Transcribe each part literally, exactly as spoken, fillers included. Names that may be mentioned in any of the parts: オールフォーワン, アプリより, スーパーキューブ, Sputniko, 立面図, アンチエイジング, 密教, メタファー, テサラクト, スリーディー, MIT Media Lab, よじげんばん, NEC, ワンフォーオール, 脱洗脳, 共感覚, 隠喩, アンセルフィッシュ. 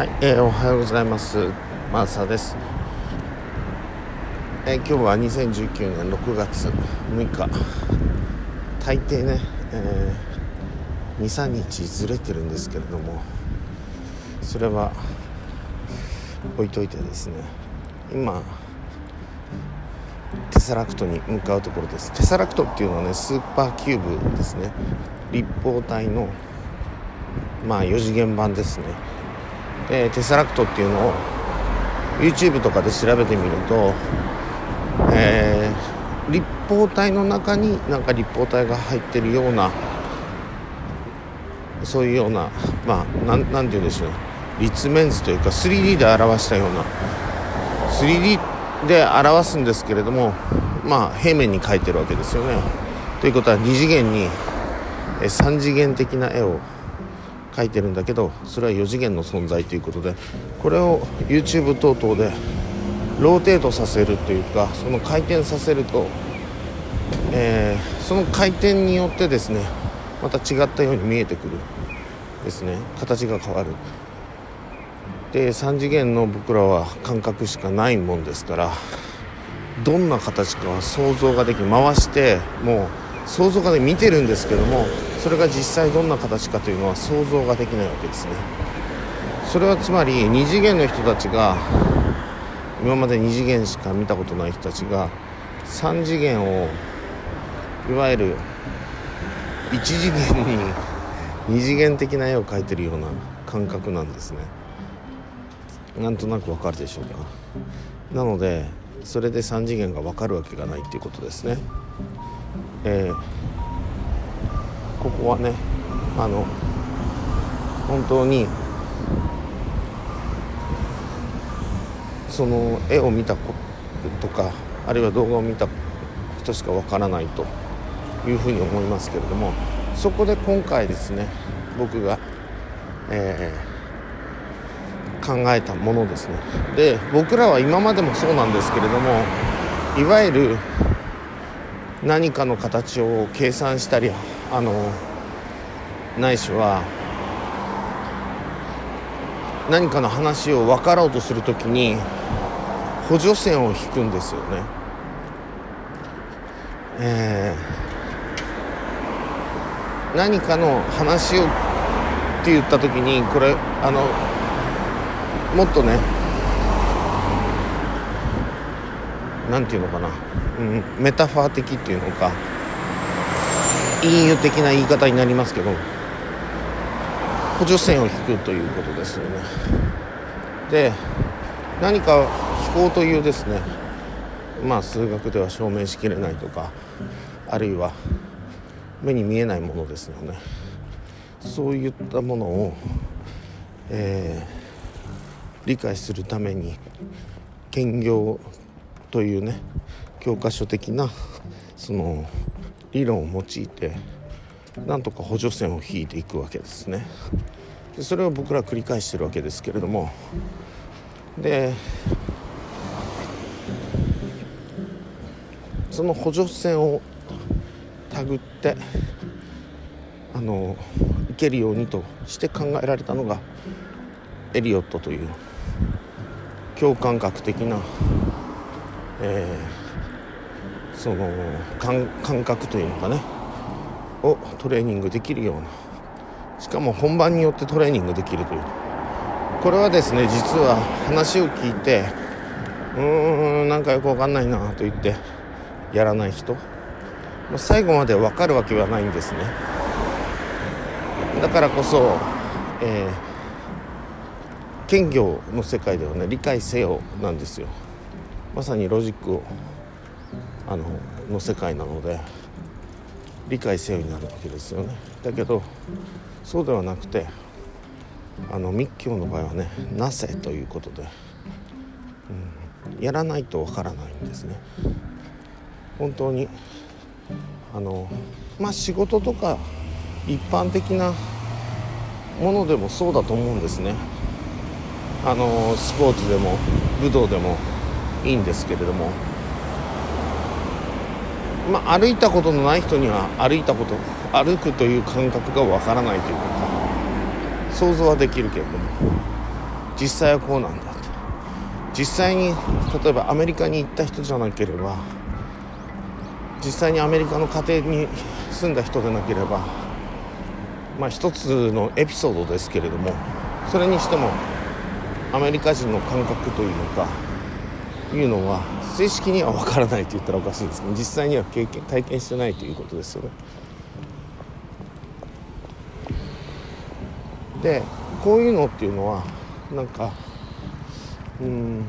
はい、えー、おはようございます。マーサです。えー、今日はにせんじゅうきゅうねんろくがつむいか、大抵ね、えー、にさんにちずれてるんですけれども、それは置いといてですね、今テサラクトに向かうところです。テサラクトっていうのはね、スーパーキューブですね。立方体のまあよじげんばんですね。でテサラクトっていうのを YouTube とかで調べてみると、えー、立方体の中になんか立方体が入ってるような、そういうような、まあなん、なんて言うんでしょう、立面図というか スリーディー で表したような、 スリーディー で表すんですけれども、まあ平面に描いてるわけですよね。ということはに次元にさん次元的な絵を書いてるんだけど、それはよ次元の存在ということで、これを YouTube 等々でローテートさせるというか、その回転させると、えー、その回転によってですね、また違ったように見えてくるですね。形が変わる。でさん次元の僕らは感覚しかないもんですから、どんな形かは想像ができ、回してもう想像がで見てるんですけども、それが実際どんな形かというのは想像ができないわけですね。それはつまりに次元の人たちが、今までに次元しか見たことない人たちがさん次元を、いわゆるいち次元にに次元的な絵を描いてるような感覚なんですね。なんとなくわかるでしょうか。なのでそれでさん次元がわかるわけがないということですね。えーここはね、あの本当にその絵を見たことか、あるいは動画を見た人しかわからないというふうに思いますけれども、そこで今回ですね、僕が、えー、考えたものですね。で僕らは今までもそうなんですけれども、いわゆる何かの形を計算したり、あのないしは何かの話を分かろうとするときに補助線を引くんですよね。えー、何かの話をって言ったときに、これあのもっとね、なんていうのかな、うん、メタファー的っていうのか、隠喩的な言い方になりますけど、補助線を引くということですよね。で何か飛行というですね、まあ数学では証明しきれないとか、あるいは目に見えないものですよね。そういったものを、えー、理解するために兼業というね、教科書的なその理論を用いて、なんとか補助線を引いていくわけですね。でそれを僕ら繰り返してるわけですけれども、でその補助線をたぐってあのいけるようにとして考えられたのがエリオットという共感覚的な、えーその感覚というのかね、をトレーニングできるような、しかも本番によってトレーニングできるという、これはですね、実は話を聞いて、うーんなんかよく分かんないなと言ってやらない人、最後まで分かるわけはないんですね。だからこそ、えー、兼業の世界ではね、理解せよなんですよ。まさにロジックをあのの世界なので、理解せよになるわけですよね。だけどそうではなくて、あの密教の場合はね、なせということで、うん、やらないとわからないんですね。本当にあのまあ仕事とか一般的なものでもそうだと思うんですね。あのスポーツでも武道でもいいんですけれども、まあ、歩いたことのない人には歩いたこと歩くという感覚がわからないというか、想像はできるけれども、実際はこうなんだって、実際に例えばアメリカに行った人じゃなければ、実際にアメリカの家庭に住んだ人でなければ、まあ一つのエピソードですけれども、それにしてもアメリカ人の感覚というのかいうのは正式には分からないと言ったらおかしいですけど、実際には経験体験してないということですよね。でこういうのっていうのはなんかうーん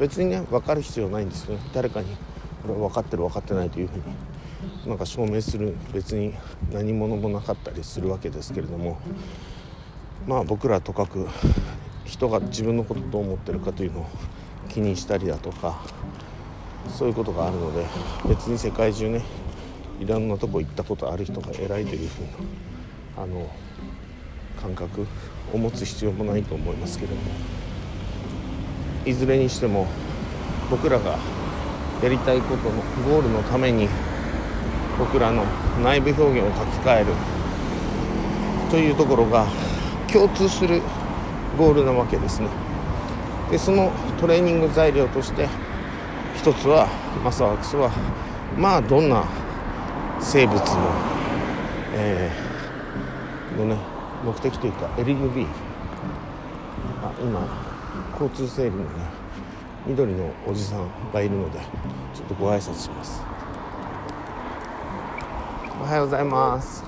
別にね分かる必要ないんですよね。誰かにこれ分かってる分かってないというふうになんか証明する別に何者もなかったりするわけですけれども、まあ僕らとかく人が自分のことをどう思ってるかというのを気にしたりだとかそういうことがあるので、別に世界中ねいろんなとこ行ったことある人が偉いというふうなあの感覚を持つ必要もないと思いますけれども、いずれにしても僕らがやりたいことのゴールのために僕らの内部表現を書き換えるというところが共通するゴールなわけですね。でそのトレーニング材料として一つはマサワークスはまあどんな生物の、えー、のね目的というかエリング B、 あ今交通整理のね緑のおじさんがいるのでちょっとご挨拶します。おはようございます、ね、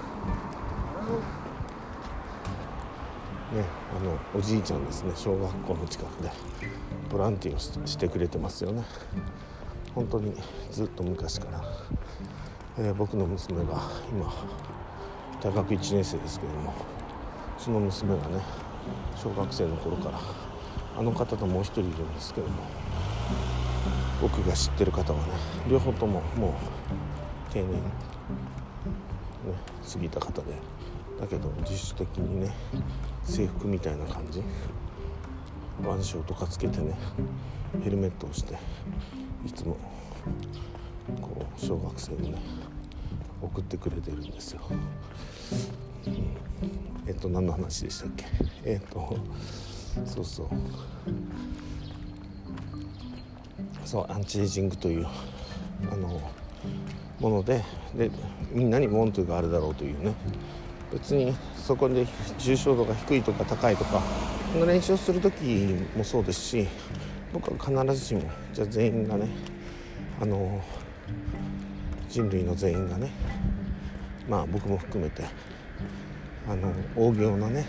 あのおじいちゃんですね。小学校の近くでボランティアを し, してくれてますよね。本当にずっと昔から、えー、僕の娘が今大学いちねん生ですけども、その娘がね小学生の頃からあの方ともう一人いるんですけども、僕が知ってる方はね両方とももう定年ね過ぎた方で、だけど自主的にね制服みたいな感じ腕章とかつけてねヘルメットをしていつもこう小学生にね送ってくれてるんですよ。えっと何の話でしたっけ。えっとそうそうそうアンチエイジングというあのもので、でみんなにモントがあるだろうというね、別にそこで重症度が低いとか高いとかこの練習をする時もそうですし、僕は必ずしもじゃあ全員がねあの人類の全員がねまあ僕も含めてあの大行なね、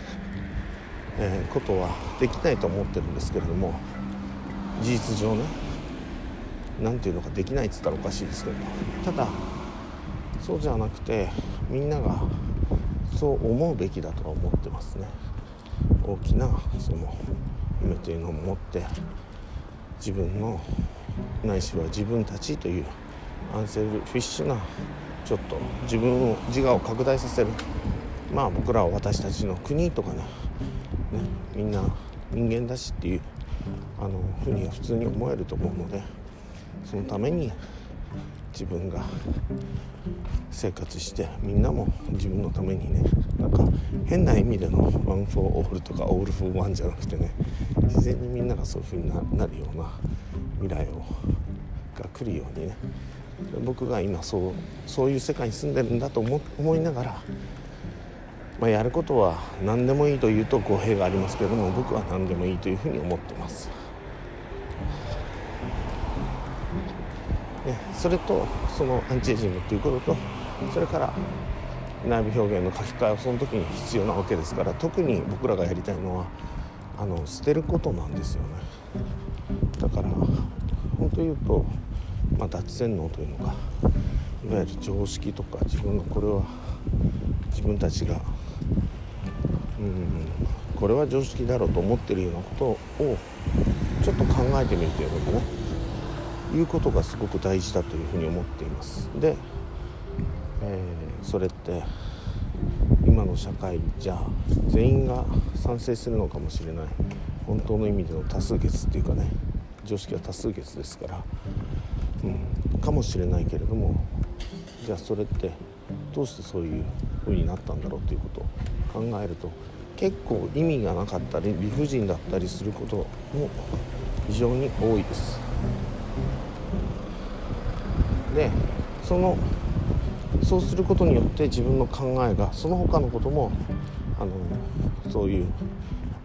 えー、ことはできないと思ってるんですけれども、事実上ねなんていうのかできないって言ったらおかしいですけど、ただそうじゃなくてみんながそう思うべきだとは思ってますね。大きなその夢というのを持って自分のないしは自分たちというアンセルフィッシュなちょっと自分を自我を拡大させる、まあ僕らは私たちの国とか ね, ねみんな人間だしっていうあのふうには普通に思えると思うので、そのために自分が生活してみんなも自分のためにねなんか変な意味でのワンフォーオールとかオールフォーワンじゃなくてね、自然にみんながそういう風になるような未来をが来るようにね、僕が今そうそういう世界に住んでるんだと 思, 思いながら、まあ、やることは何でもいいというと語弊がありますけれども、僕は何でもいいというふうに思ってます。それとそのアンチエイジングということと、それから内部表現の書き換えをその時に必要なわけですから、特に僕らがやりたいのはあの捨てることなんですよね。だから本当言うと、まあ、脱洗脳というのかいわゆる常識とか自分のこれは自分たちがうんこれは常識だろうと思っているようなことをちょっと考えてみるということねいうことがすごく大事だというふうに思っています。で、えー、それって今の社会じゃ全員が賛成するのかもしれない本当の意味での多数決っていうかね、常識は多数決ですから、うん、かもしれないけれども、じゃあそれってどうしてそういうふうになったんだろうということを考えると、結構意味がなかったり理不尽だったりすることも非常に多いです。で、そのそうすることによって自分の考えがその他のこともあのそういう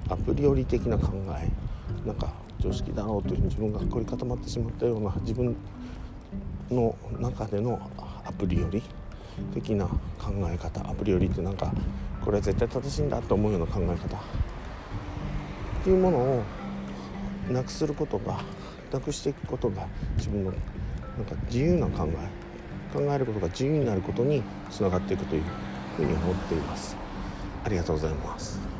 アプリより的な考えなんか常識だろうというふうに自分が凝り固まってしまったような自分の中でのアプリより的な考え方、アプリよりってなんかこれは絶対正しいんだと思うような考え方っていうものをなくすることがなくしていくことが自分のなんか自由な考え考えることが自由になることにつながっていくというふうに思っています。ありがとうございます。